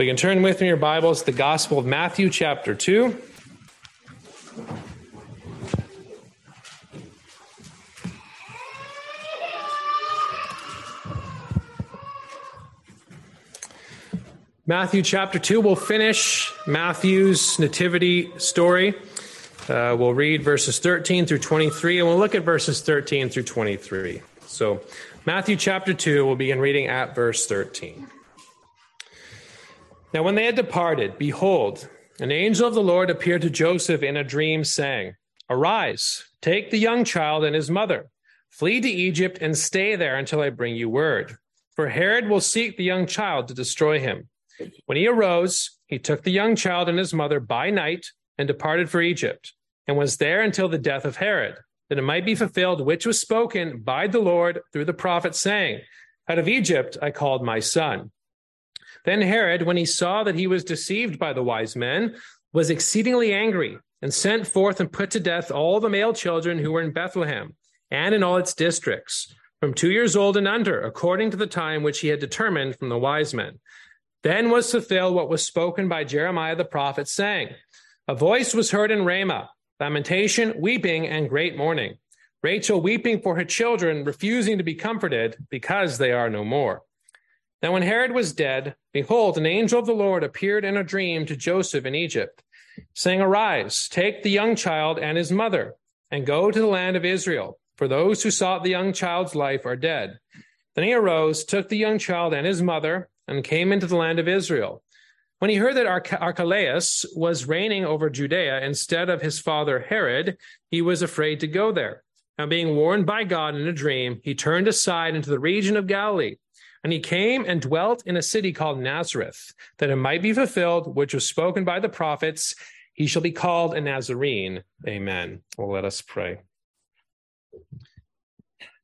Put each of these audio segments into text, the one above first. But you can turn with me your Bibles to the Gospel of Matthew chapter 2. Matthew chapter 2, we'll finish Matthew's nativity story. We'll read verses 13 through 23, and we'll look at verses 13 through 23. So Matthew chapter 2, we'll begin reading at verse 13. Now when they had departed, behold, an angel of the Lord appeared to Joseph in a dream, saying, "Arise, take the young child and his mother, flee to Egypt, and stay there until I bring you word. For Herod will seek the young child to destroy him." When he arose, he took the young child and his mother by night and departed for Egypt, and was there until the death of Herod, that it might be fulfilled which was spoken by the Lord through the prophet, saying, "Out of Egypt I called my son." Then Herod, when he saw that he was deceived by the wise men, was exceedingly angry, and sent forth and put to death all the male children who were in Bethlehem and in all its districts, from 2 years old and under, according to the time which he had determined from the wise men. Then was fulfilled what was spoken by Jeremiah the prophet, saying, "A voice was heard in Ramah, lamentation, weeping, and great mourning. Rachel weeping for her children, refusing to be comforted, because they are no more." Now when Herod was dead, behold, an angel of the Lord appeared in a dream to Joseph in Egypt, saying, "Arise, take the young child and his mother, and go to the land of Israel, for those who sought the young child's life are dead." Then he arose, took the young child and his mother, and came into the land of Israel. When he heard that Archelaus was reigning over Judea instead of his father Herod, he was afraid to go there. Now being warned by God in a dream, he turned aside into the region of Galilee, and he came and dwelt in a city called Nazareth, that it might be fulfilled which was spoken by the prophets, "He shall be called a Nazarene." Amen. Well, let us pray.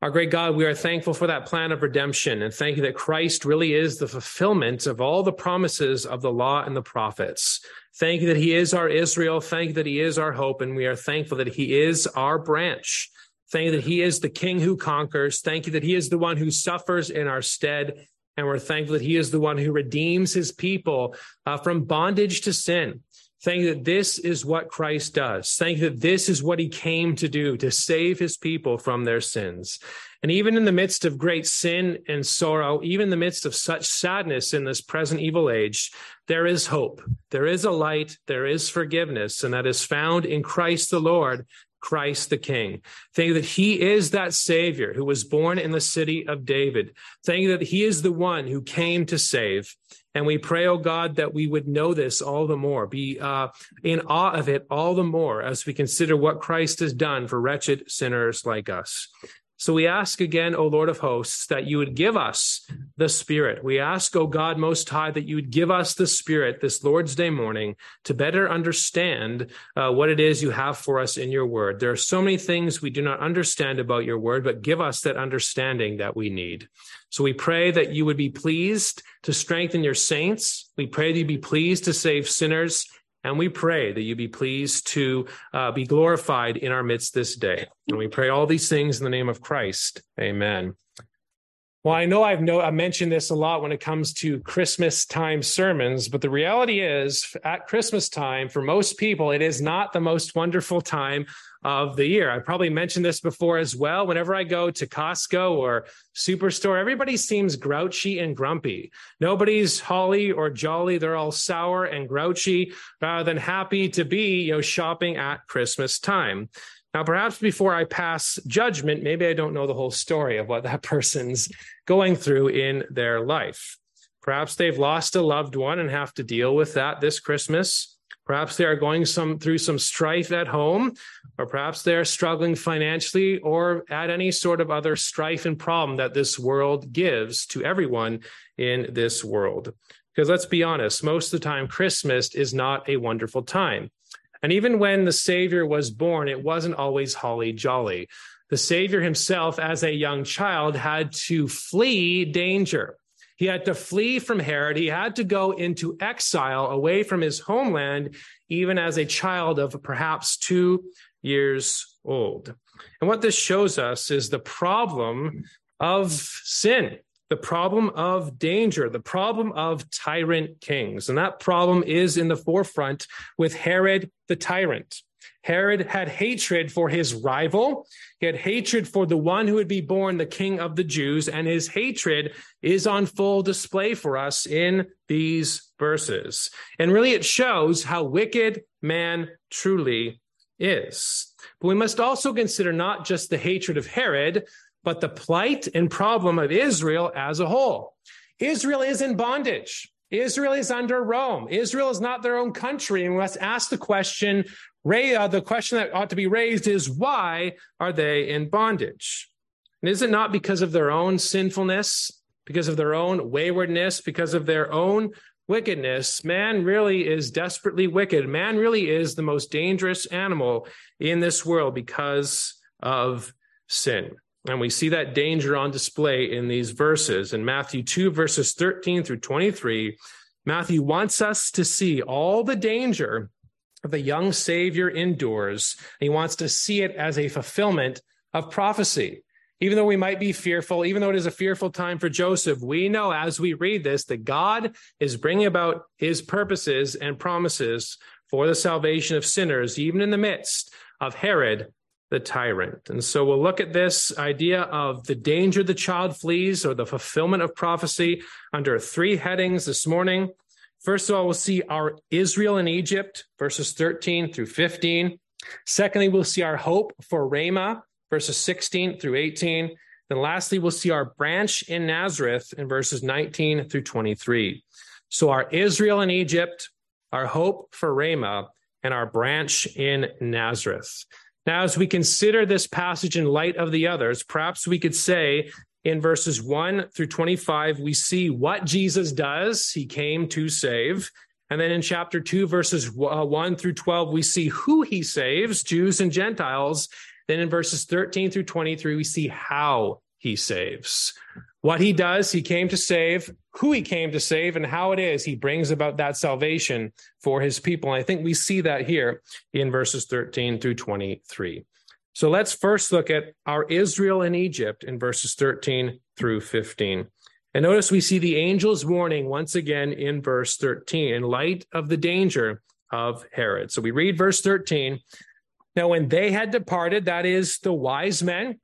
Our great God, we are thankful for that plan of redemption, and thank you that Christ really is the fulfillment of all the promises of the law and the prophets. Thank you that he is our Israel. Thank you that he is our hope, and we are thankful that he is our branch. Thank you that he is the king who conquers. Thank you that he is the one who suffers in our stead. And we're thankful that he is the one who redeems his people from bondage to sin. Thank you that this is what Christ does. Thank you that this is what he came to do, to save his people from their sins. And even in the midst of great sin and sorrow, even in the midst of such sadness in this present evil age, there is hope. There is a light. There is forgiveness. And that is found in Christ the Lord, Christ the King. Thank you that he is that Savior who was born in the city of David. Thank you that he is the one who came to save. And we pray, oh God, that we would know this all the more, be in awe of it all the more as we consider what Christ has done for wretched sinners like us. So we ask again, O Lord of hosts, that you would give us the Spirit. We ask, O God Most High, that you would give us the Spirit this Lord's Day morning to better understand what it is you have for us in your word. There are so many things we do not understand about your word, but give us that understanding that we need. So we pray that you would be pleased to strengthen your saints. We pray that you be pleased to save sinners. And we pray that you be pleased to be glorified in our midst this day. And we pray all these things in the name of Christ. Amen. Well, I know I mentioned this a lot when it comes to Christmas time sermons, but the reality is at Christmas time, for most people, it is not the most wonderful time of the year. I probably mentioned this before as well. Whenever I go to Costco or Superstore, everybody seems grouchy and grumpy. Nobody's holly or jolly. They're all sour and grouchy rather than happy to be, shopping at Christmas time. Now, perhaps before I pass judgment, maybe I don't know the whole story of what that person's going through in their life. Perhaps they've lost a loved one and have to deal with that this Christmas. Perhaps they are going through some strife at home, or perhaps they're struggling financially or at any sort of other strife and problem that this world gives to everyone in this world. Because let's be honest, most of the time, Christmas is not a wonderful time. And even when the Savior was born, it wasn't always holly jolly. The Savior himself, as a young child, had to flee danger. He had to flee from Herod. He had to go into exile away from his homeland, even as a child of perhaps 2 years old. And what this shows us is the problem of sin. the problem of danger, the problem of tyrant kings. And that problem is in the forefront with Herod the tyrant. Herod had hatred for his rival. He had hatred for the one who would be born the king of the Jews, and his hatred is on full display for us in these verses. And really it shows how wicked man truly is. But we must also consider not just the hatred of Herod, but the plight and problem of Israel as a whole. Israel is in bondage. Israel is under Rome. Israel is not their own country. And we must ask the question, the question that ought to be raised is, why are they in bondage? And is it not because of their own sinfulness, because of their own waywardness, because of their own wickedness? Man really is desperately wicked. Man really is the most dangerous animal in this world because of sin. And we see that danger on display in these verses. In Matthew 2, verses 13 through 23, Matthew wants us to see all the danger the young Savior endures, and he wants to see it as a fulfillment of prophecy. Even though we might be fearful, even though it is a fearful time for Joseph, we know as we read this that God is bringing about his purposes and promises for the salvation of sinners, even in the midst of Herod the tyrant. And so we'll look at this idea of the danger the child flees, or the fulfillment of prophecy, under three headings this morning. First of all, we'll see our Israel in Egypt, verses 13 through 15. Secondly, we'll see our hope for Ramah, verses 16 through 18. Then lastly, we'll see our branch in Nazareth in verses 19 through 23. So our Israel in Egypt, our hope for Ramah, and our branch in Nazareth. Now, as we consider this passage in light of the others, perhaps we could say, in verses 1 through 25, we see what Jesus does. He came to save. And then in chapter 2, verses 1 through 12, we see who he saves, Jews and Gentiles. Then in verses 13 through 23, we see how he saves. What he does, he came to save, who he came to save, and how it is he brings about that salvation for his people. And I think we see that here in verses 13 through 23. So let's first look at our Israel in Egypt in verses 13 through 15. And notice we see the angel's warning once again in verse 13 in light of the danger of Herod. So we read verse 13. Now, when they had departed, that is the wise men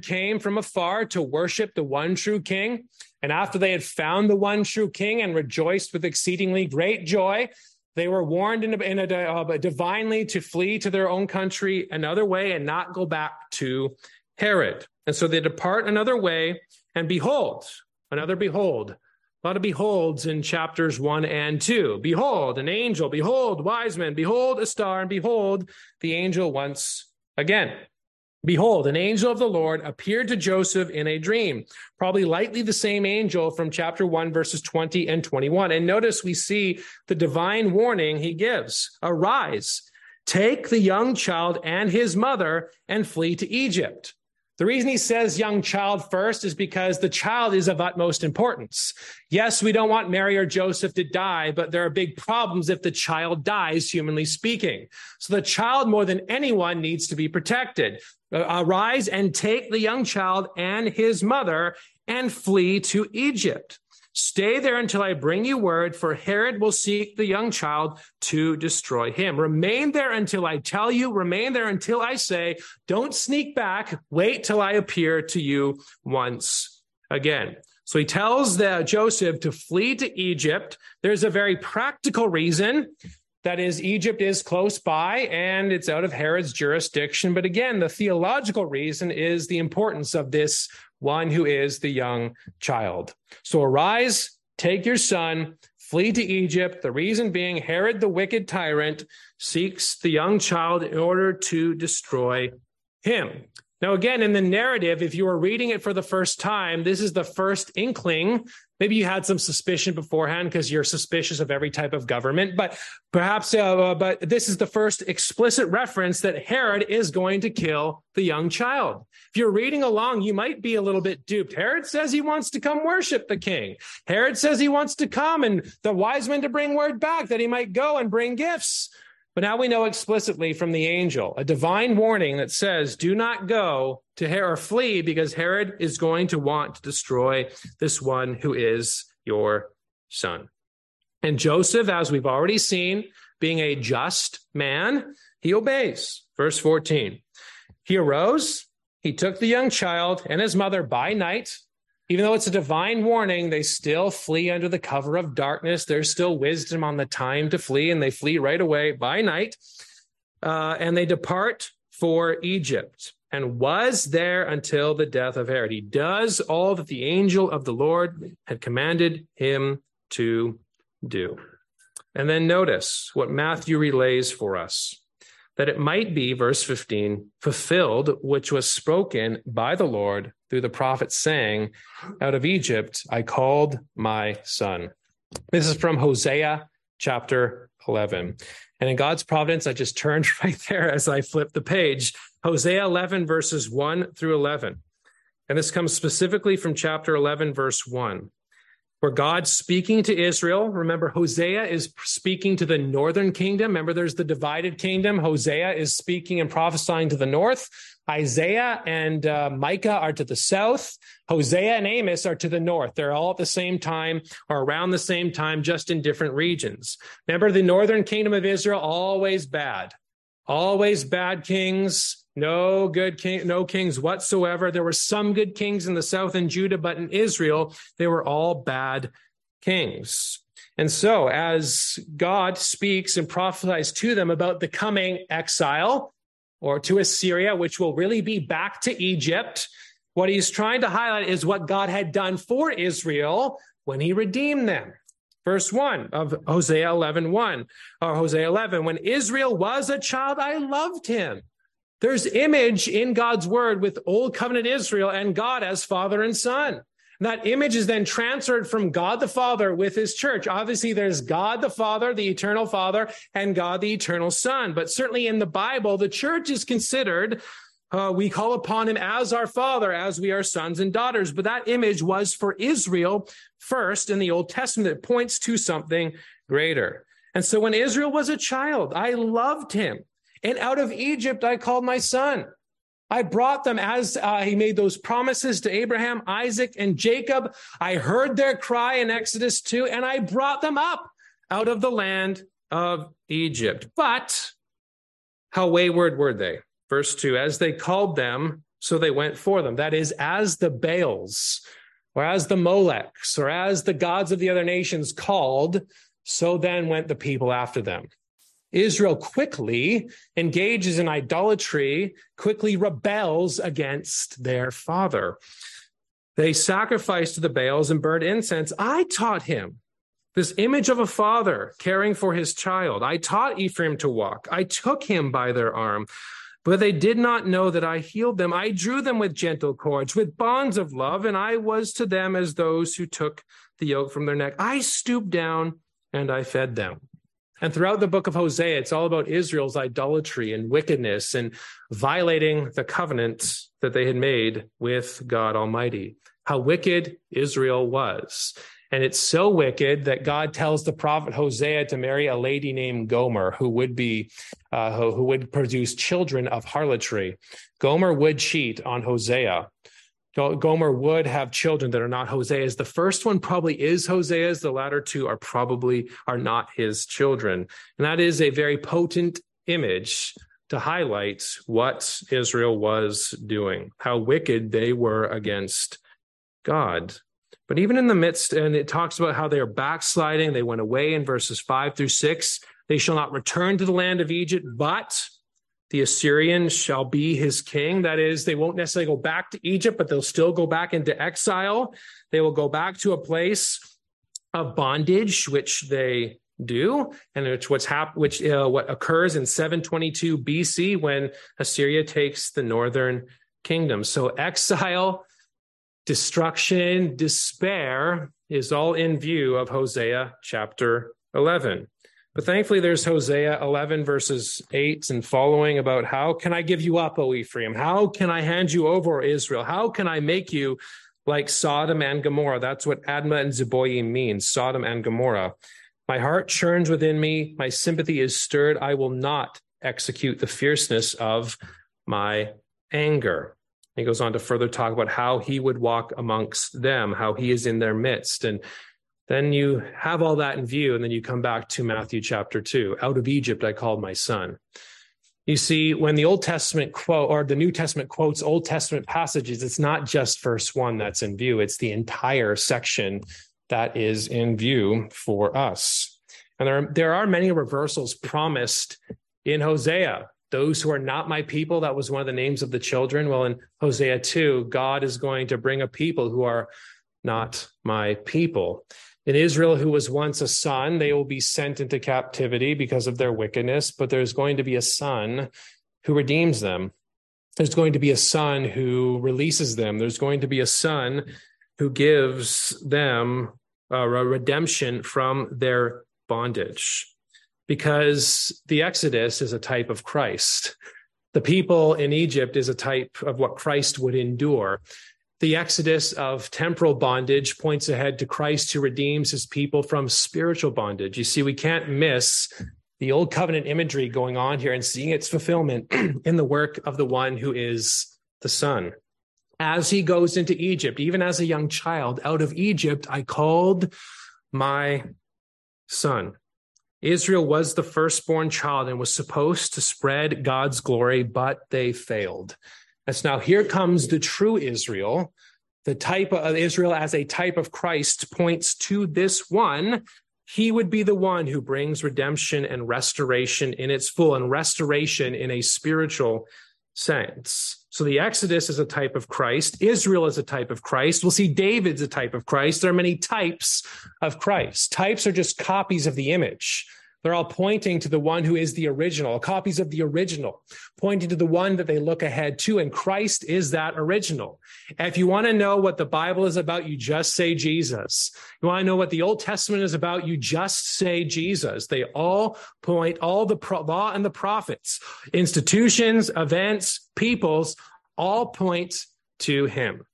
came from afar to worship the one true king. And after they had found the one true king and rejoiced with exceedingly great joy, they were warned divinely to flee to their own country another way and not go back to Herod. And so they depart another way, and behold, another behold. A lot of beholds in chapters 1 and 2. Behold, an angel. Behold, wise men. Behold, a star. And behold, the angel once again. Behold, an angel of the Lord appeared to Joseph in a dream, probably likely the same angel from chapter 1, verses 20 and 21. And notice we see the divine warning he gives. Arise, take the young child and his mother and flee to Egypt. The reason he says young child first is because the child is of utmost importance. Yes, we don't want Mary or Joseph to die, but there are big problems if the child dies, humanly speaking. So the child more than anyone needs to be protected. Arise and take the young child and his mother and flee to Egypt. Stay there until I bring you word, for Herod will seek the young child to destroy him. Remain there until I tell you. Remain there until I say. Don't sneak back. Wait till I appear to you once again. So he tells Joseph to flee to Egypt. There's a very practical reason. That is, Egypt is close by, and it's out of Herod's jurisdiction. But again, the theological reason is the importance of this one who is the young child. So arise, take your son, flee to Egypt. The reason being Herod the wicked tyrant seeks the young child in order to destroy him. Now, again, in the narrative, if you were reading it for the first time, this is the first inkling. Maybe you had some suspicion beforehand because you're suspicious of every type of government, but perhaps but this is the first explicit reference that Herod is going to kill the young child. If you're reading along, you might be a little bit duped. Herod says he wants to come worship the king. Herod says he wants to come and the wise men to bring word back that he might go and bring gifts. But now we know explicitly from the angel, a divine warning that says, do not go to Herod or flee, because Herod is going to want to destroy this one who is your son. And Joseph, as we've already seen, being a just man, he obeys. Verse 14, he arose, he took the young child and his mother by night. Even though it's a divine warning, they still flee under the cover of darkness. There's still wisdom on the time to flee, and they flee right away by night. And they depart for Egypt and was there until the death of Herod. He does all that the angel of the Lord had commanded him to do. And then notice what Matthew relays for us, that it might be, verse 15, fulfilled, which was spoken by the Lord through the prophet, saying, out of Egypt I called my son. This is from Hosea chapter 11. And in God's providence, I just turned right there as I flipped the page. Hosea 11, verses 1 through 11. And this comes specifically from chapter 11, verse 1. Where God's speaking to Israel. Remember, Hosea is speaking to the northern kingdom. Remember, there's the divided kingdom. Hosea is speaking and prophesying to the north. Isaiah and Micah are to the south. Hosea and Amos are to the north. They're all at the same time or around the same time, just in different regions. Remember, the northern kingdom of Israel, always bad kings. No good king, no kings whatsoever. There were some good kings in the south and Judah, but in Israel, they were all bad kings. And so as God speaks and prophesies to them about the coming exile or to Assyria, which will really be back to Egypt, what he's trying to highlight is what God had done for Israel when he redeemed them. Verse 1 of Hosea 11:1, or Hosea 11, when Israel was a child, I loved him. There's image in God's word with old covenant Israel and God as father and son. And that image is then transferred from God the Father with his church. Obviously, there's God the Father, the eternal Father, and God the eternal Son. But certainly in the Bible, the church is considered, we call upon him as our Father, as we are sons and daughters. But that image was for Israel first in the Old Testament. It points to something greater. And so when Israel was a child, I loved him. And out of Egypt, I called my son. I brought them as he made those promises to Abraham, Isaac, and Jacob. I heard their cry in Exodus 2, and I brought them up out of the land of Egypt. But how wayward were they? Verse 2, as they called them, so they went for them. That is, as the Baals, or as the Molechs, or as the gods of the other nations called, so then went the people after them. Israel quickly engages in idolatry, quickly rebels against their father. They sacrificed to the Baals and burned incense. I taught him this image of a father caring for his child. I taught Ephraim to walk. I took him by their arm, but they did not know that I healed them. I drew them with gentle cords, with bonds of love, and I was to them as those who took the yoke from their neck. I stooped down and I fed them. And throughout the book of Hosea, it's all about Israel's idolatry and wickedness and violating the covenant that they had made with God Almighty. How wicked Israel was. And it's so wicked that God tells the prophet Hosea to marry a lady named Gomer, who would be, who would produce children of harlotry. Gomer would cheat on Hosea. Gomer would have children that are not Hosea's. The first one probably is Hosea's. The latter two are probably are not his children. And that is a very potent image to highlight what Israel was doing, how wicked they were against God. But even in the midst, and it talks about how they are backsliding. They went away in verses 5 through 6. They shall not return to the land of Egypt, but the Assyrian shall be his king. That is, they won't necessarily go back to Egypt, but they'll still go back into exile. They will go back to a place of bondage, which they do, and it's what occurs in 722 BC when Assyria takes the northern kingdom. So exile, destruction, despair is all in view of Hosea chapter 11. But thankfully, there's Hosea 11, verses 8 and following about how can I give you up, O Ephraim? How can I hand you over, Israel? How can I make you like Sodom and Gomorrah? That's what Adma and Zeboyim means, Sodom and Gomorrah. My heart churns within me. My sympathy is stirred. I will not execute the fierceness of my anger. He goes on to further talk about how he would walk amongst them, how he is in their midst. And then you have all that in view, and then you come back to Matthew chapter 2. Out of Egypt I called my son. You see, when the Old Testament quote or the New Testament quotes Old Testament passages, it's not just verse 1 that's in view. It's the entire section that is in view for us. And there are many reversals promised in Hosea. Those who are not my people, that was one of the names of the children. Well, in Hosea 2, God is going to bring a people who are not my people. In Israel, who was once a son, they will be sent into captivity because of their wickedness, but there's going to be a son who redeems them. There's going to be a son who releases them. There's going to be a son who gives them a redemption from their bondage, because the Exodus is a type of Christ. The people in Egypt is a type of what Christ would endure. The exodus of temporal bondage points ahead to Christ who redeems his people from spiritual bondage. You see, we can't miss the old covenant imagery going on here and seeing its fulfillment in the work of the one who is the Son. As he goes into Egypt, even as a young child, out of Egypt, I called my son. Israel was the firstborn child and was supposed to spread God's glory, but they failed. And so now here comes the true Israel. The type of Israel as a type of Christ points to this one. He would be the one who brings redemption and restoration in its full, and restoration in a spiritual sense. So the Exodus is a type of Christ. Israel is a type of Christ. We'll see David's a type of Christ. There are many types of Christ. Types are just copies of the image. They're all pointing to the one who is the original, copies of the original, pointing to the one that they look ahead to, and Christ is that original. If you want to know what the Bible is about, you just say Jesus. You want to know what the Old Testament is about, you just say Jesus. They all point, all the law and the prophets, institutions, events, peoples, all point to him.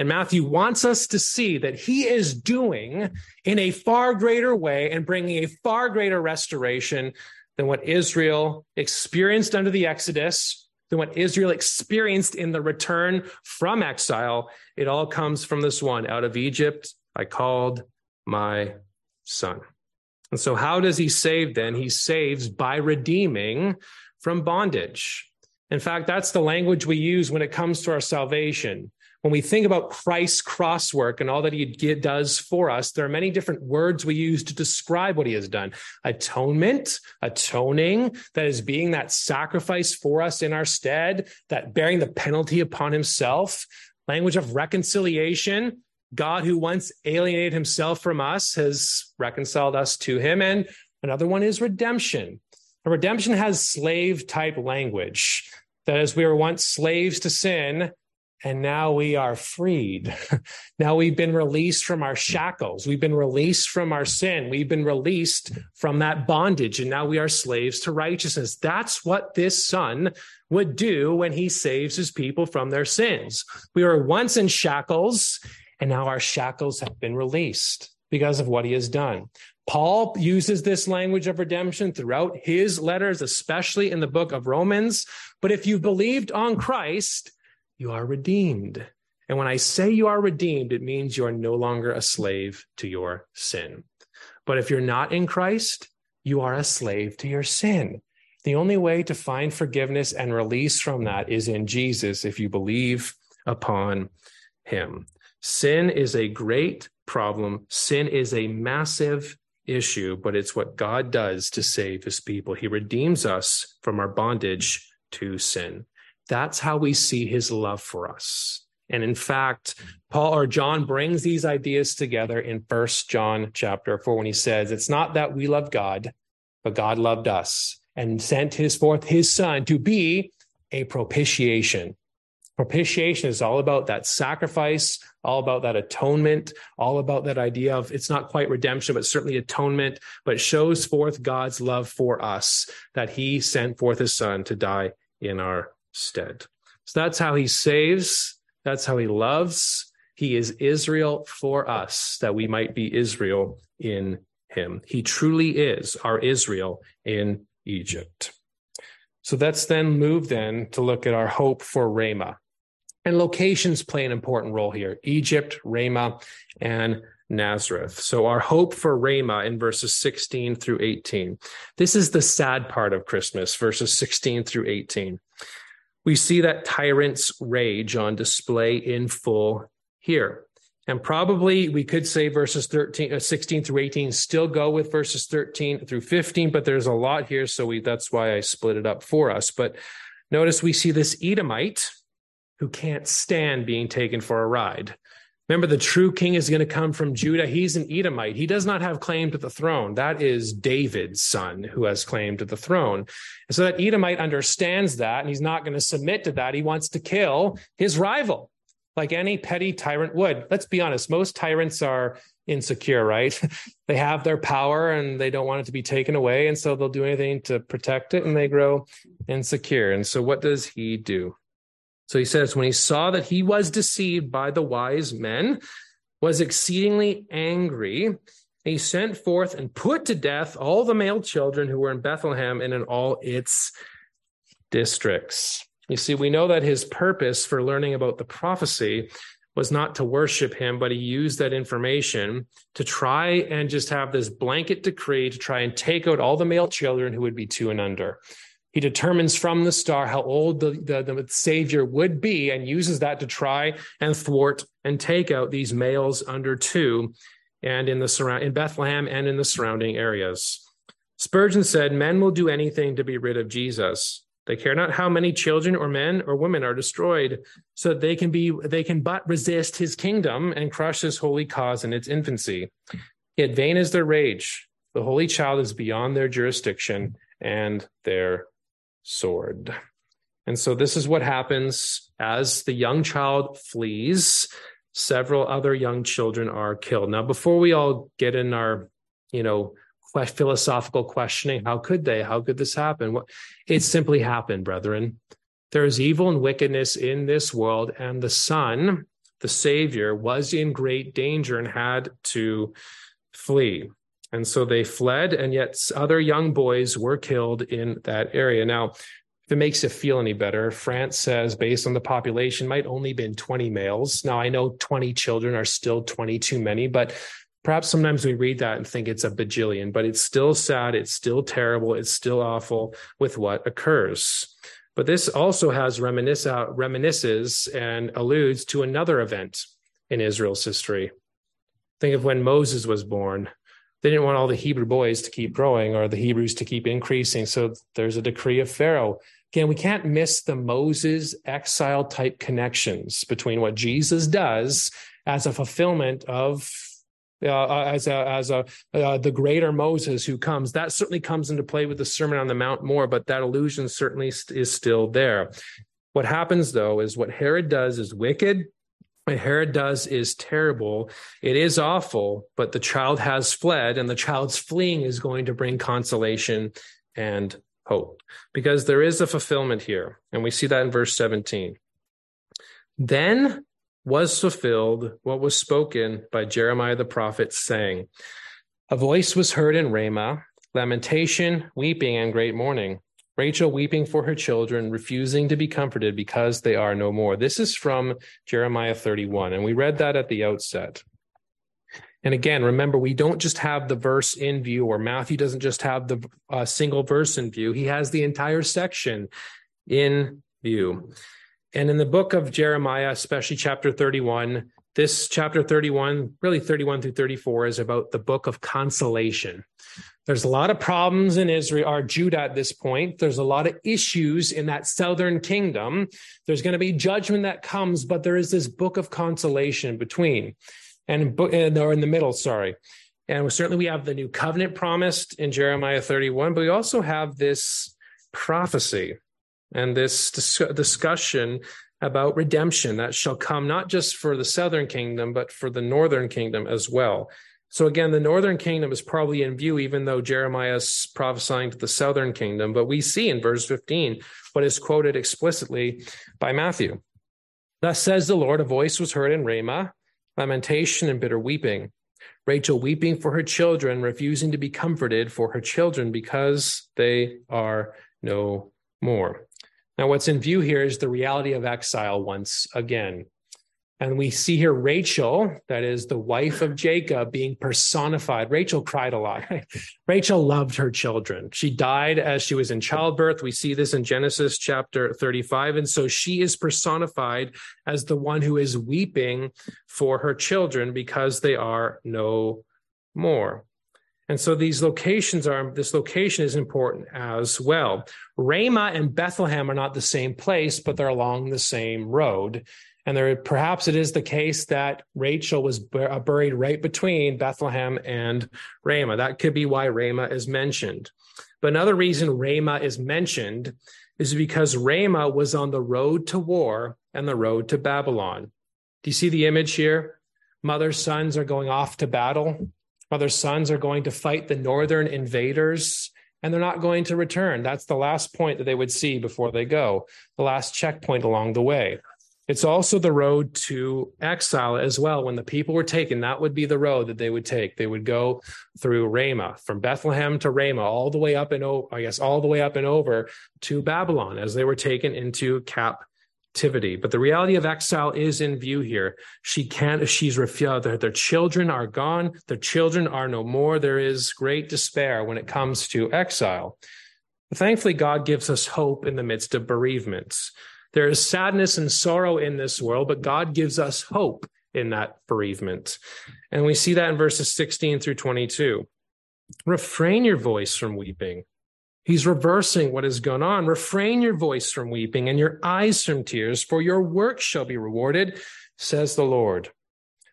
And Matthew wants us to see that he is doing in a far greater way and bringing a far greater restoration than what Israel experienced under the Exodus, than what Israel experienced in the return from exile. It all comes from this one. Out of Egypt, I called my son. And so how does he save then? He saves by redeeming from bondage. In fact, that's the language we use when it comes to our salvation. When we think about Christ's cross work and all that he does for us, there are many different words we use to describe what he has done. Atonement, atoning, that is being that sacrifice for us in our stead, that bearing the penalty upon himself. Language of reconciliation, God who once alienated himself from us has reconciled us to him. And another one is redemption. And redemption has slave-type language, that as we were once slaves to sin, and now we are freed. Now we've been released from our shackles. We've been released from our sin. We've been released from that bondage. And now we are slaves to righteousness. That's what this son would do when he saves his people from their sins. We were once in shackles, and now our shackles have been released because of what he has done. Paul uses this language of redemption throughout his letters, especially in the book of Romans. But if you believed on Christ, you are redeemed. And when I say you are redeemed, it means you are no longer a slave to your sin. But if you're not in Christ, you are a slave to your sin. The only way to find forgiveness and release from that is in Jesus, if you believe upon him. Sin is a great problem. Sin is a massive issue, but it's what God does to save his people. He redeems us from our bondage to sin. That's how we see his love for us. And in fact, Paul or John brings these ideas together in 1 John chapter 4 when he says, it's not that we love God, but God loved us and sent his son to be a propitiation. Propitiation is all about that sacrifice, all about that atonement, all about that idea of, it's not quite redemption, but certainly atonement, but shows forth God's love for us, that he sent forth his son to die in our stead. So that's how he saves. That's how he loves. He is Israel for us, that we might be Israel in him. He truly is our Israel in Egypt. So let's then move then to look at our hope for Ramah. And locations play an important role here. Egypt, Ramah, and Nazareth. So our hope for Ramah in verses 16 through 18. This is the sad part of Christmas, verses 16 through 18. We see that tyrant's rage on display in full here. And probably we could say verses 16 through 18 still go with verses 13 through 15, but there's a lot here, so that's why I split it up for us. But notice we see this Edomite who can't stand being taken for a ride. Remember, the true king is going to come from Judah. He's an Edomite. He does not have claim to the throne. That is David's son who has claim to the throne. And so that Edomite understands that, and he's not going to submit to that. He wants to kill his rival, like any petty tyrant would. Let's be honest. Most tyrants are insecure, right? They have their power and they don't want it to be taken away. And so they'll do anything to protect it, and they grow insecure. And so what does he do? So he says, when he saw that he was deceived by the wise men, was exceedingly angry, he sent forth and put to death all the male children who were in Bethlehem and in all its districts. You see, we know that his purpose for learning about the prophecy was not to worship him, but he used that information to try and just have this blanket decree to try and take out all the male children who would be 2 and under. He determines from the star how old the Savior would be and uses that to try and thwart and take out these males under 2 and in Bethlehem and in the surrounding areas. Spurgeon said, "Men will do anything to be rid of Jesus. They care not how many children or men or women are destroyed, so that they can but resist his kingdom and crush his holy cause in its infancy. Yet vain is their rage. The holy child is beyond their jurisdiction and their sword." And so this is what happens as the young child flees. Several other young children are killed. Now, before we all get in our, philosophical questioning, how could this happen? It simply happened, brethren. There is evil and wickedness in this world, and the Son, the Savior, was in great danger and had to flee. And so they fled, and yet other young boys were killed in that area. Now, if it makes you feel any better, France says, based on the population, might only been 20 males. Now, I know 20 children are still 20 too many, but perhaps sometimes we read that and think it's a bajillion, but it's still sad, it's still terrible, it's still awful with what occurs. But this also has reminisces and alludes to another event in Israel's history. Think of when Moses was born. They didn't want all the Hebrew boys to keep growing or the Hebrews to keep increasing, so there's a decree of Pharaoh. Again, we can't miss the Moses exile-type connections between what Jesus does as a fulfillment of the greater Moses who comes. That certainly comes into play with the Sermon on the Mount more, but that allusion certainly is still there. What happens, though, is what Herod does is wicked. What Herod does is terrible. It is awful, but the child has fled, and the child's fleeing is going to bring consolation and hope, because there is a fulfillment here, and we see that in verse 17. Then was fulfilled what was spoken by Jeremiah the prophet, saying, "A voice was heard in Ramah, lamentation, weeping, and great mourning. Rachel weeping for her children, refusing to be comforted because they are no more." This is from Jeremiah 31, and we read that at the outset. And again, remember, we don't just have the verse in view, or Matthew doesn't just have the single verse in view. He has the entire section in view. And in the book of Jeremiah, especially chapter 31, this chapter 31, really 31 through 34, is about the book of consolation. There's a lot of problems in Israel or Judah at this point. There's a lot of issues in that southern kingdom. There's going to be judgment that comes, but there is this book of consolation between or in the middle, sorry. And certainly we have the new covenant promised in Jeremiah 31, but we also have this prophecy and this discussion about redemption that shall come not just for the southern kingdom, but for the northern kingdom as well. So again, the northern kingdom is probably in view, even though Jeremiah is prophesying to the southern kingdom. But we see in verse 15 what is quoted explicitly by Matthew. "Thus says the Lord, a voice was heard in Ramah, lamentation and bitter weeping. Rachel weeping for her children, refusing to be comforted for her children because they are no more. Now, what's in view here is the reality of exile once again. And we see here Rachel, that is the wife of Jacob, being personified. Rachel cried a lot. Rachel loved her children. She died as she was in childbirth. We see this in Genesis chapter 35. And so she is personified as the one who is weeping for her children because they are no more. And so this location is important as well. Ramah and Bethlehem are not the same place, but they're along the same road. And perhaps it is the case that Rachel was buried right between Bethlehem and Ramah. That could be why Ramah is mentioned. But another reason Ramah is mentioned is because Ramah was on the road to war and the road to Babylon. Do you see the image here? Mother's sons are going off to battle. Mother's sons are going to fight the northern invaders, and they're not going to return. That's the last point that they would see before they go, the last checkpoint along the way. It's also the road to exile as well. When the people were taken, that would be the road that they would take. They would go through Ramah, from Bethlehem to Ramah, all the way up and over to Babylon as they were taken into captivity. But the reality of exile is in view here. Their children are gone. Their children are no more. There is great despair when it comes to exile. But thankfully, God gives us hope in the midst of bereavements. There is sadness and sorrow in this world, but God gives us hope in that bereavement. And we see that in verses 16 through 22. Refrain your voice from weeping. He's reversing what has gone on. Refrain your voice from weeping and your eyes from tears, for your work shall be rewarded, says the Lord.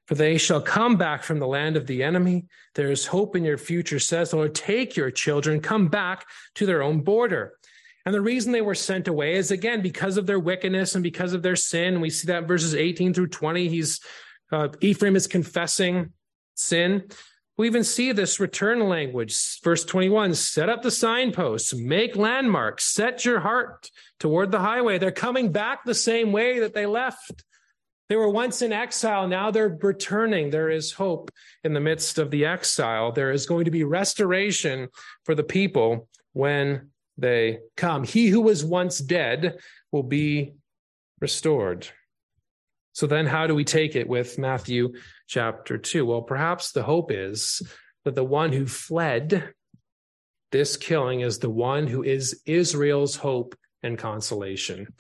For they shall come back from the land of the enemy. There is hope in your future, says the Lord. Take your children, come back to their own border. And the reason they were sent away is, again, because of their wickedness and because of their sin. We see that in verses 18 through 20. Ephraim is confessing sin. We even see this return language. Verse 21, set up the signposts, make landmarks, set your heart toward the highway. They're coming back the same way that they left. They were once in exile. Now they're returning. There is hope in the midst of the exile. There is going to be restoration for the people when they come. He who was once dead will be restored. So then how do we take it with Matthew chapter 2? Well, perhaps the hope is that the one who fled this killing is the one who is Israel's hope and consolation,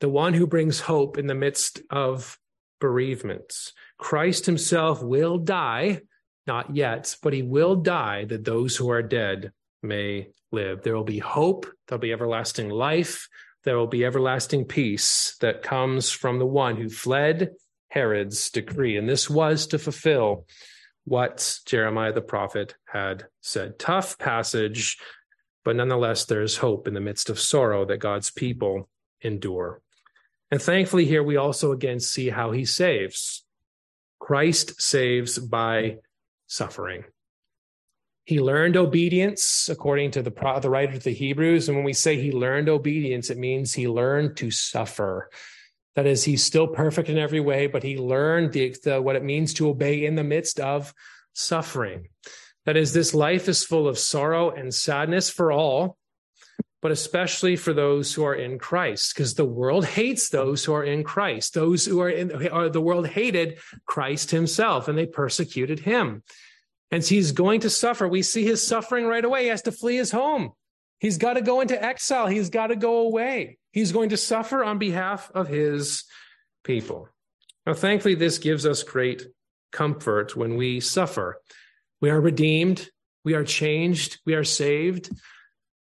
the one who brings hope in the midst of bereavements. Christ himself will die, not yet, but he will die that those who are dead may live. There will be hope, there'll be everlasting life, there will be everlasting peace that comes from the one who fled Herod's decree. And this was to fulfill what Jeremiah the prophet had said. Tough passage, but nonetheless, there is hope in the midst of sorrow that God's people endure. And thankfully here, we also again see how he saves. Christ saves by suffering. He learned obedience, according to the writer of the Hebrews. And when we say he learned obedience, it means he learned to suffer. That is, he's still perfect in every way, but he learned what it means to obey in the midst of suffering. That is, this life is full of sorrow and sadness for all, but especially for those who are in Christ, because the world hates those who are in Christ. Those who are the world hated Christ himself, and they persecuted him. And he's going to suffer. We see his suffering right away. He has to flee his home. He's got to go into exile. He's got to go away. He's going to suffer on behalf of his people. Now, thankfully, this gives us great comfort when we suffer. We are redeemed. We are changed. We are saved.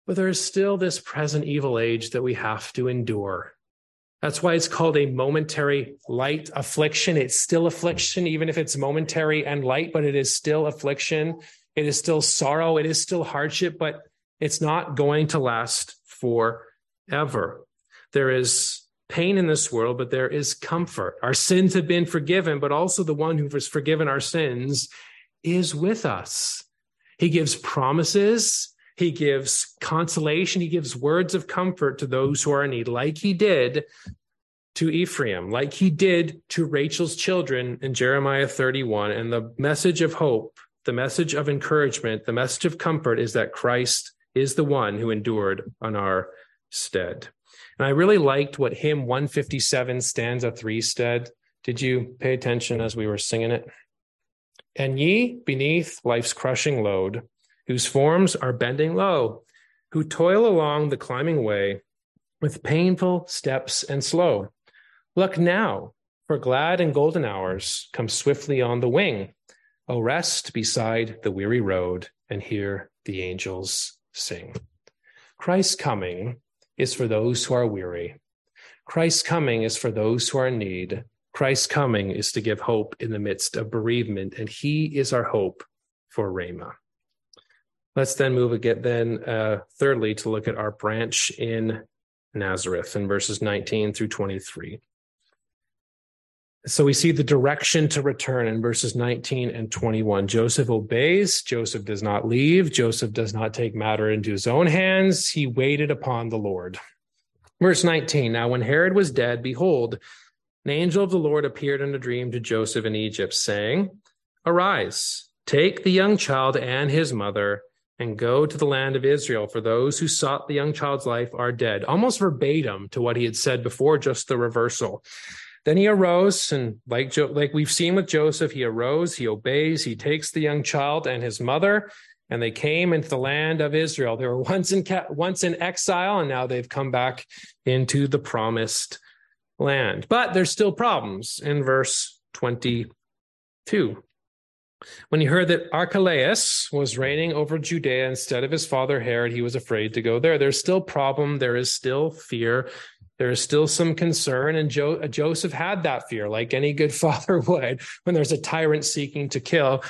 But there is still this present evil age that we have to endure. That's why it's called a momentary light affliction. It's still affliction, even if it's momentary and light, but it is still affliction. It is still sorrow. It is still hardship, but it's not going to last forever. There is pain in this world, but there is comfort. Our sins have been forgiven, but also the one who has forgiven our sins is with us. He gives promises. He gives consolation. He gives words of comfort to those who are in need, like he did to Ephraim, like he did to Rachel's children in Jeremiah 31. And the message of hope The message of encouragement, the message of comfort is that Christ is the one who endured on our stead. And I really liked what hymn 157 stanza 3 said. Did you pay attention as we were singing it? And ye beneath life's crushing load, whose forms are bending low, who toil along the climbing way with painful steps and slow. Look now, for glad and golden hours come swiftly on the wing. O rest beside the weary road and hear the angels sing. Christ's coming is for those who are weary. Christ's coming is for those who are in need. Christ's coming is to give hope in the midst of bereavement, and he is our hope for Ramah. Let's then move again, thirdly, to look at our branch in Nazareth in verses 19 through 23. So we see the direction to return in verses 19 and 21. Joseph obeys. Joseph does not leave. Joseph does not take matter into his own hands. He waited upon the Lord. Verse 19, now when Herod was dead, behold, an angel of the Lord appeared in a dream to Joseph in Egypt, saying, Arise, take the young child and his mother, and go to the land of Israel, for those who sought the young child's life are dead. Almost verbatim to what he had said before, just the reversal. Then he arose, and like we've seen with Joseph, he arose, he obeys, he takes the young child and his mother, and they came into the land of Israel. They were once in exile, and now they've come back into the promised land. But there's still problems in verse 22. When he heard that Archelaus was reigning over Judea instead of his father Herod, he was afraid to go there. There's still problem. There is still fear. There is still some concern, and Joseph had that fear, like any good father would, when there's a tyrant seeking to kill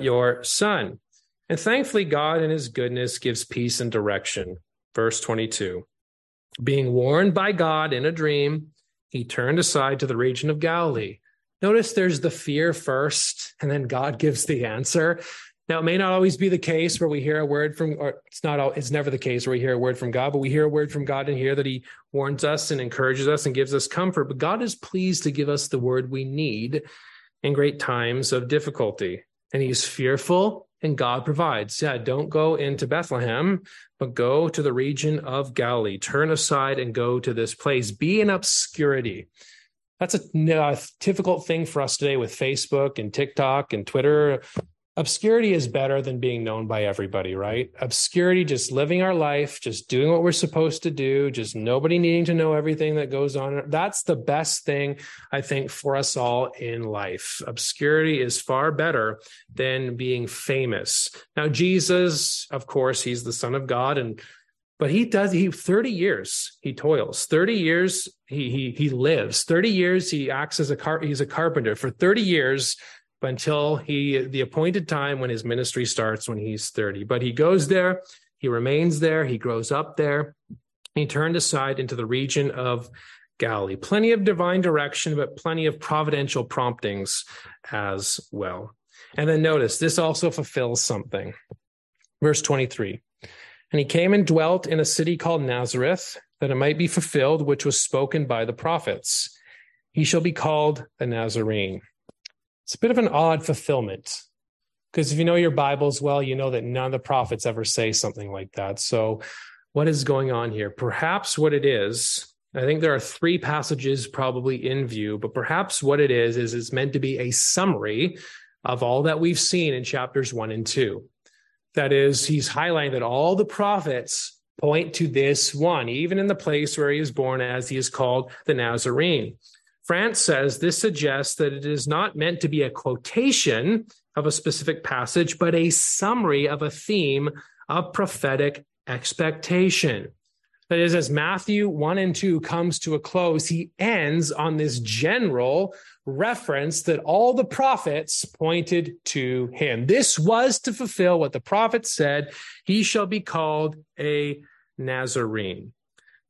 your son. And thankfully, God in his goodness gives peace and direction. Verse 22, being warned by God in a dream, he turned aside to the region of Galilee. Notice there's the fear first, and then God gives the answer. Now, it may not always be the case where we hear a word from, or it's never the case where we hear a word from God, but we hear a word from God in here that he warns us and encourages us and gives us comfort. But God is pleased to give us the word we need in great times of difficulty. And he's fearful, and God provides. Yeah, don't go into Bethlehem, but go to the region of Galilee. Turn aside and go to this place. Be in obscurity. That's a difficult thing for us today with Facebook and TikTok and Twitter. Obscurity is better than being known by everybody, right? Obscurity, just living our life, just doing what we're supposed to do, just nobody needing to know everything that goes on. That's the best thing, I think, for us all in life. Obscurity is far better than being famous. Now, Jesus, of course, he's the Son of God, but he 30 years he toils, 30 years he lives, 30 years he acts as he's a carpenter for 30 years. But until the appointed time when his ministry starts when he's 30. But he goes there, he remains there, he grows up there. He turned aside into the region of Galilee. Plenty of divine direction, but plenty of providential promptings as well. And then notice, this also fulfills something. Verse 23, and he came and dwelt in a city called Nazareth, that it might be fulfilled, which was spoken by the prophets. He shall be called the Nazarene. It's a bit of an odd fulfillment, because if you know your Bibles well, you know that none of the prophets ever say something like that. So what is going on here? Perhaps what it is, I think there are three passages probably in view, but perhaps what it is it's meant to be a summary of all that we've seen in chapters 1 and 2. That is, he's highlighting that all the prophets point to this one, even in the place where he is born, as he is called the Nazarene. France says this suggests that it is not meant to be a quotation of a specific passage, but a summary of a theme of prophetic expectation. That is, as Matthew 1 and 2 comes to a close, he ends on this general reference that all the prophets pointed to him. This was to fulfill what the prophet said, he shall be called a Nazarene.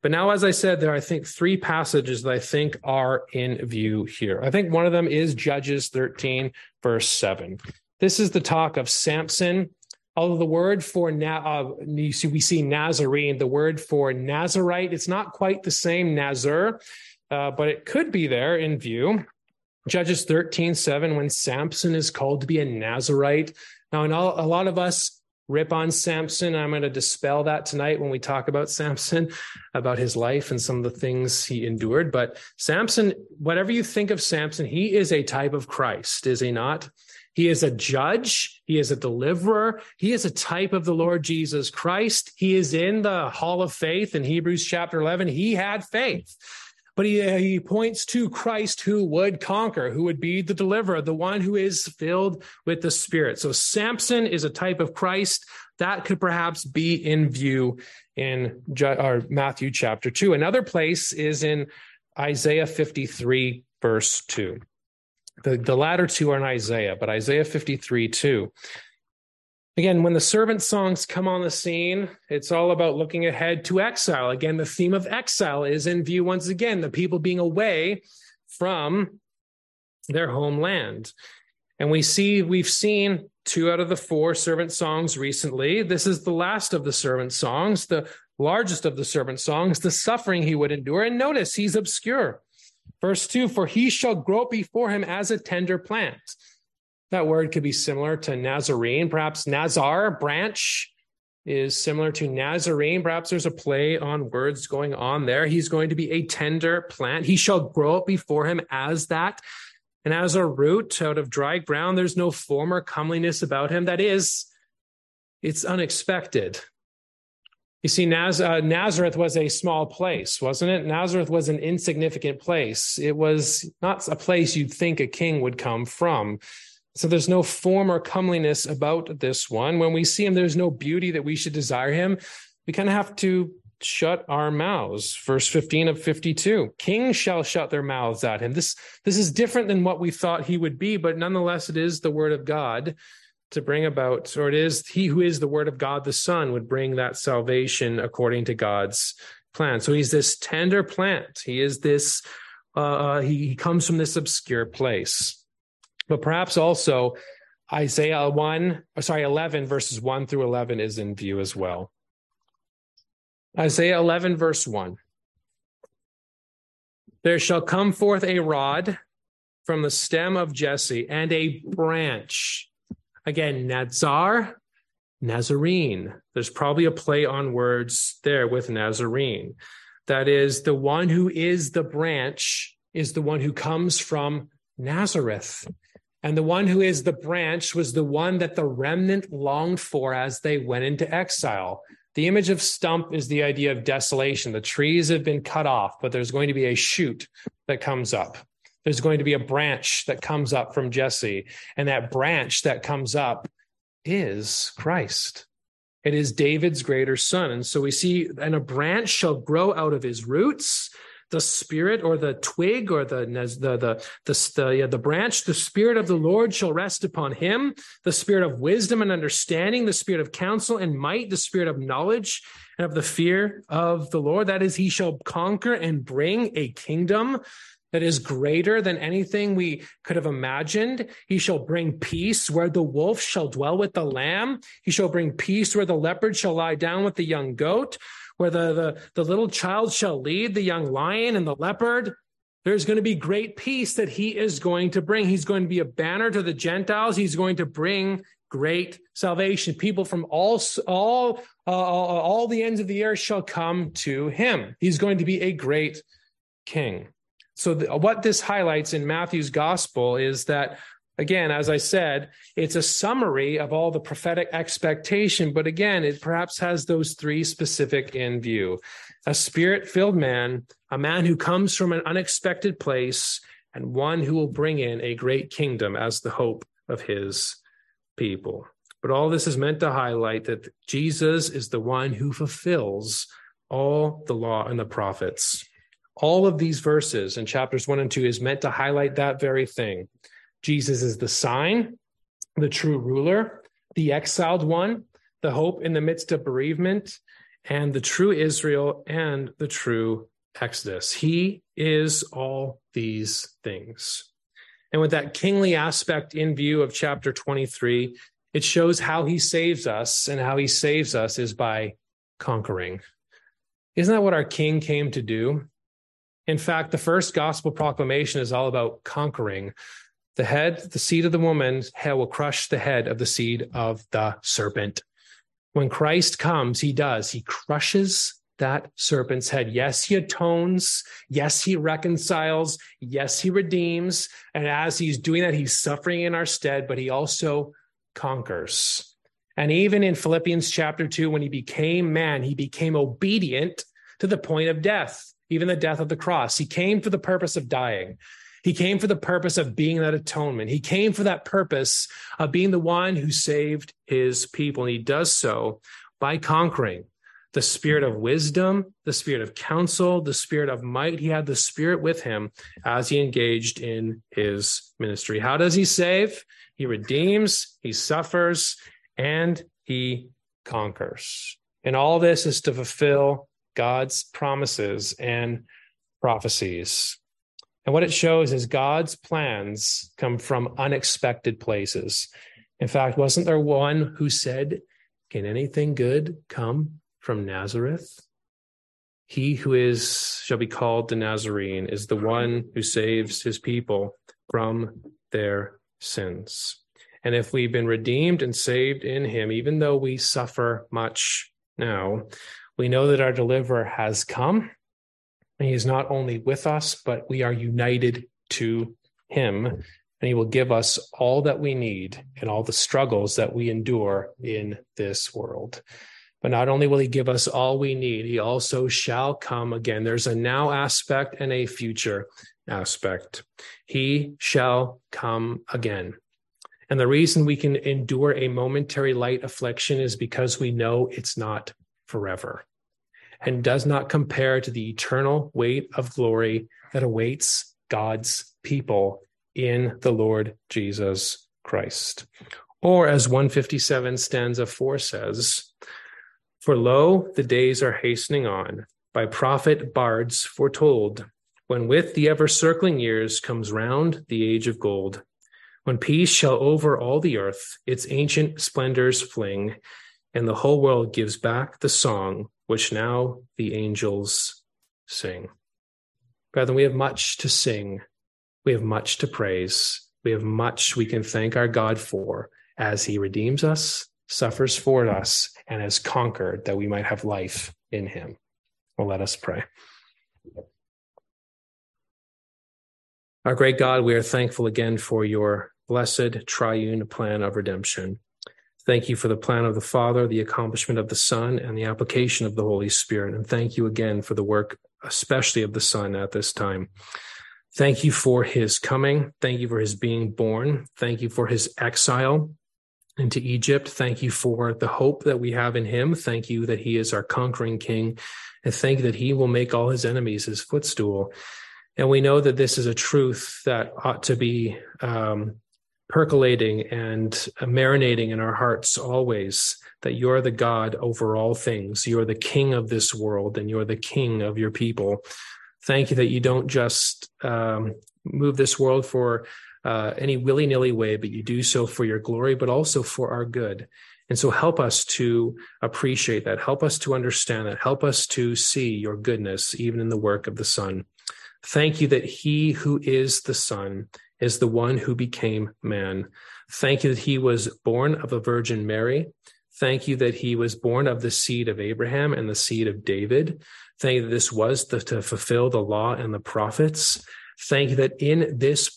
But now, as I said, there are, I think, three passages that I think are in view here. I think one of them is Judges 13, verse 7. This is the talk of Samson. Although the word for, we see Nazarene, the word for Nazarite, it's not quite the same, Nazir, but it could be there in view. Judges 13, 7, when Samson is called to be a Nazarite, Now, a lot of us rip on Samson. I'm going to dispel that tonight when we talk about Samson, about his life and some of the things he endured. But Samson, whatever you think of Samson, he is a type of Christ, is he not? He is a judge. He is a deliverer. He is a type of the Lord Jesus Christ. He is in the hall of faith in Hebrews chapter 11. He had faith. But he points to Christ who would conquer, who would be the deliverer, the one who is filled with the Spirit. So Samson is a type of Christ that could perhaps be in view in Matthew chapter 2. Another place is in Isaiah 53, verse 2. The latter two are in Isaiah, but Isaiah 53, 2. Again, when the servant songs come on the scene, it's all about looking ahead to exile. Again, the theme of exile is in view once again, the people being away from their homeland. And we've seen 2 out of the 4 servant songs recently. This is the last of the servant songs, the largest of the servant songs, the suffering he would endure. And notice he's obscure. Verse 2, for he shall grope before him as a tender plant. That word could be similar to Nazarene. Perhaps Nazar, branch, is similar to Nazarene. Perhaps there's a play on words going on there. He's going to be a tender plant. He shall grow up before him as that. And as a root out of dry ground, there's no former comeliness about him. That is, it's unexpected. You see, Nazareth was a small place, wasn't it? Nazareth was an insignificant place. It was not a place you'd think a king would come from. So there's no form or comeliness about this one. When we see him, there's no beauty that we should desire him. We kind of have to shut our mouths. Verse 15 of 52, kings shall shut their mouths at him. This is different than what we thought he would be, but nonetheless, it is the word of God to bring about, or it is he who is the word of God, the Son, would bring that salvation according to God's plan. So he's this tender plant. He is this, he comes from this obscure place. But perhaps also Isaiah 11, verses 1 through 11 is in view as well. Isaiah 11, verse 1. There shall come forth a rod from the stem of Jesse and a branch. Again, Nazar, Nazarene. There's probably a play on words there with Nazarene. That is, the one who is the branch is the one who comes from Nazareth. And the one who is the branch was the one that the remnant longed for as they went into exile. The image of stump is the idea of desolation. The trees have been cut off, but there's going to be a shoot that comes up. There's going to be a branch that comes up from Jesse. And that branch that comes up is Christ. It is David's greater son. And so we see, and a branch shall grow out of his roots. The spirit or the twig or the branch, the spirit of the Lord shall rest upon him, the spirit of wisdom and understanding, the spirit of counsel and might, the spirit of knowledge and of the fear of the Lord. That is, he shall conquer and bring a kingdom that is greater than anything we could have imagined. He shall bring peace where the wolf shall dwell with the lamb. He shall bring peace where the leopard shall lie down with the young goat, where the little child shall lead the young lion and the leopard. There's going to be great peace that he is going to bring. He's going to be a banner to the Gentiles. He's going to bring great salvation. People from all the ends of the earth shall come to him. He's going to be a great king. So what this highlights in Matthew's gospel is that, again, as I said, it's a summary of all the prophetic expectation, but again, it perhaps has those three specific in view. A spirit-filled man, a man who comes from an unexpected place, and one who will bring in a great kingdom as the hope of his people. But all this is meant to highlight that Jesus is the one who fulfills all the law and the prophets. All of these verses in chapters 1 and 2 is meant to highlight that very thing. Jesus is the sign, the true ruler, the exiled one, the hope in the midst of bereavement, and the true Israel and the true Exodus. He is all these things. And with that kingly aspect in view of chapter 23, it shows how he saves us, and how he saves us is by conquering. Isn't that what our King came to do? In fact, the first gospel proclamation is all about conquering. The seed of the woman, hell will crush the head of the seed of the serpent. When Christ comes, he does. He crushes that serpent's head. Yes, he atones. Yes, he reconciles. Yes, he redeems. And as he's doing that, he's suffering in our stead, but he also conquers. And even in Philippians chapter 2, when he became man, he became obedient to the point of death, even the death of the cross. He came for the purpose of dying. He came for the purpose of being that atonement. He came for that purpose of being the one who saved his people. And he does so by conquering the spirit of wisdom, the spirit of counsel, the spirit of might. He had the spirit with him as he engaged in his ministry. How does he save? He redeems, he suffers, and he conquers. And all this is to fulfill God's promises and prophecies. And what it shows is God's plans come from unexpected places. In fact, wasn't there one who said, "Can anything good come from Nazareth?" He who shall be called the Nazarene is the one who saves his people from their sins. And if we've been redeemed and saved in him, even though we suffer much now, we know that our deliverer has come. And he is not only with us, but we are united to him. And he will give us all that we need and all the struggles that we endure in this world. But not only will he give us all we need, he also shall come again. There's a now aspect and a future aspect. He shall come again. And the reason we can endure a momentary light affliction is because we know it's not forever, and does not compare to the eternal weight of glory that awaits God's people in the Lord Jesus Christ. Or as 157 stanza 4 says, "For lo, the days are hastening on, by prophet bards foretold, when with the ever-circling years comes round the age of gold, when peace shall over all the earth its ancient splendors fling, and the whole world gives back the song which now the angels sing." Brethren, we have much to sing. We have much to praise. We have much we can thank our God for as he redeems us, suffers for us, and has conquered that we might have life in him. Well, let us pray. Our great God, we are thankful again for your blessed triune plan of redemption. Thank you for the plan of the Father, the accomplishment of the Son, and the application of the Holy Spirit. And thank you again for the work, especially of the Son at this time. Thank you for his coming. Thank you for his being born. Thank you for his exile into Egypt. Thank you for the hope that we have in him. Thank you that he is our conquering king. And thank you that he will make all his enemies his footstool. And we know that this is a truth that ought to be percolating and marinating in our hearts always, that you're the God over all things. You're the king of this world, and you're the king of your people. Thank you that you don't just move this world for any willy-nilly way, but you do so for your glory, but also for our good. And so help us to appreciate that. Help us to understand that. Help us to see your goodness, even in the work of the Son. Thank you that he who is the Son is the one who became man. Thank you that he was born of a Virgin Mary. Thank you that he was born of the seed of Abraham and the seed of David. Thank you that this was to fulfill the law and the prophets. Thank you that in this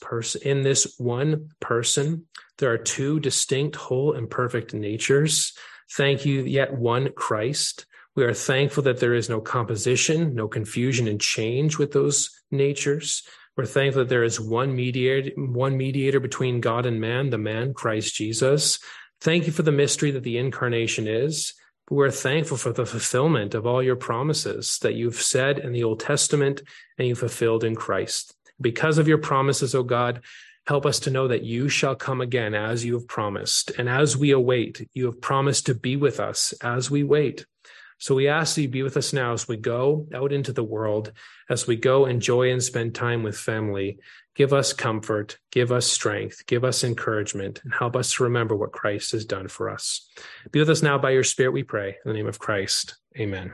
one person, there are two distinct, whole, and perfect natures. Thank you, yet one Christ. We are thankful that there is no composition, no confusion and change with those natures. We're thankful that there is one mediator between God and man, the man, Christ Jesus. Thank you for the mystery that the incarnation is. We're thankful for the fulfillment of all your promises that you've said in the Old Testament and you fulfilled in Christ. Because of your promises, O God, help us to know that you shall come again as you have promised. And as we await, you have promised to be with us as we wait. So we ask that you be with us now as we go out into the world, as we go enjoy and spend time with family. Give us comfort, give us strength, give us encouragement, and help us to remember what Christ has done for us. Be with us now by your Spirit, we pray. In the name of Christ, amen.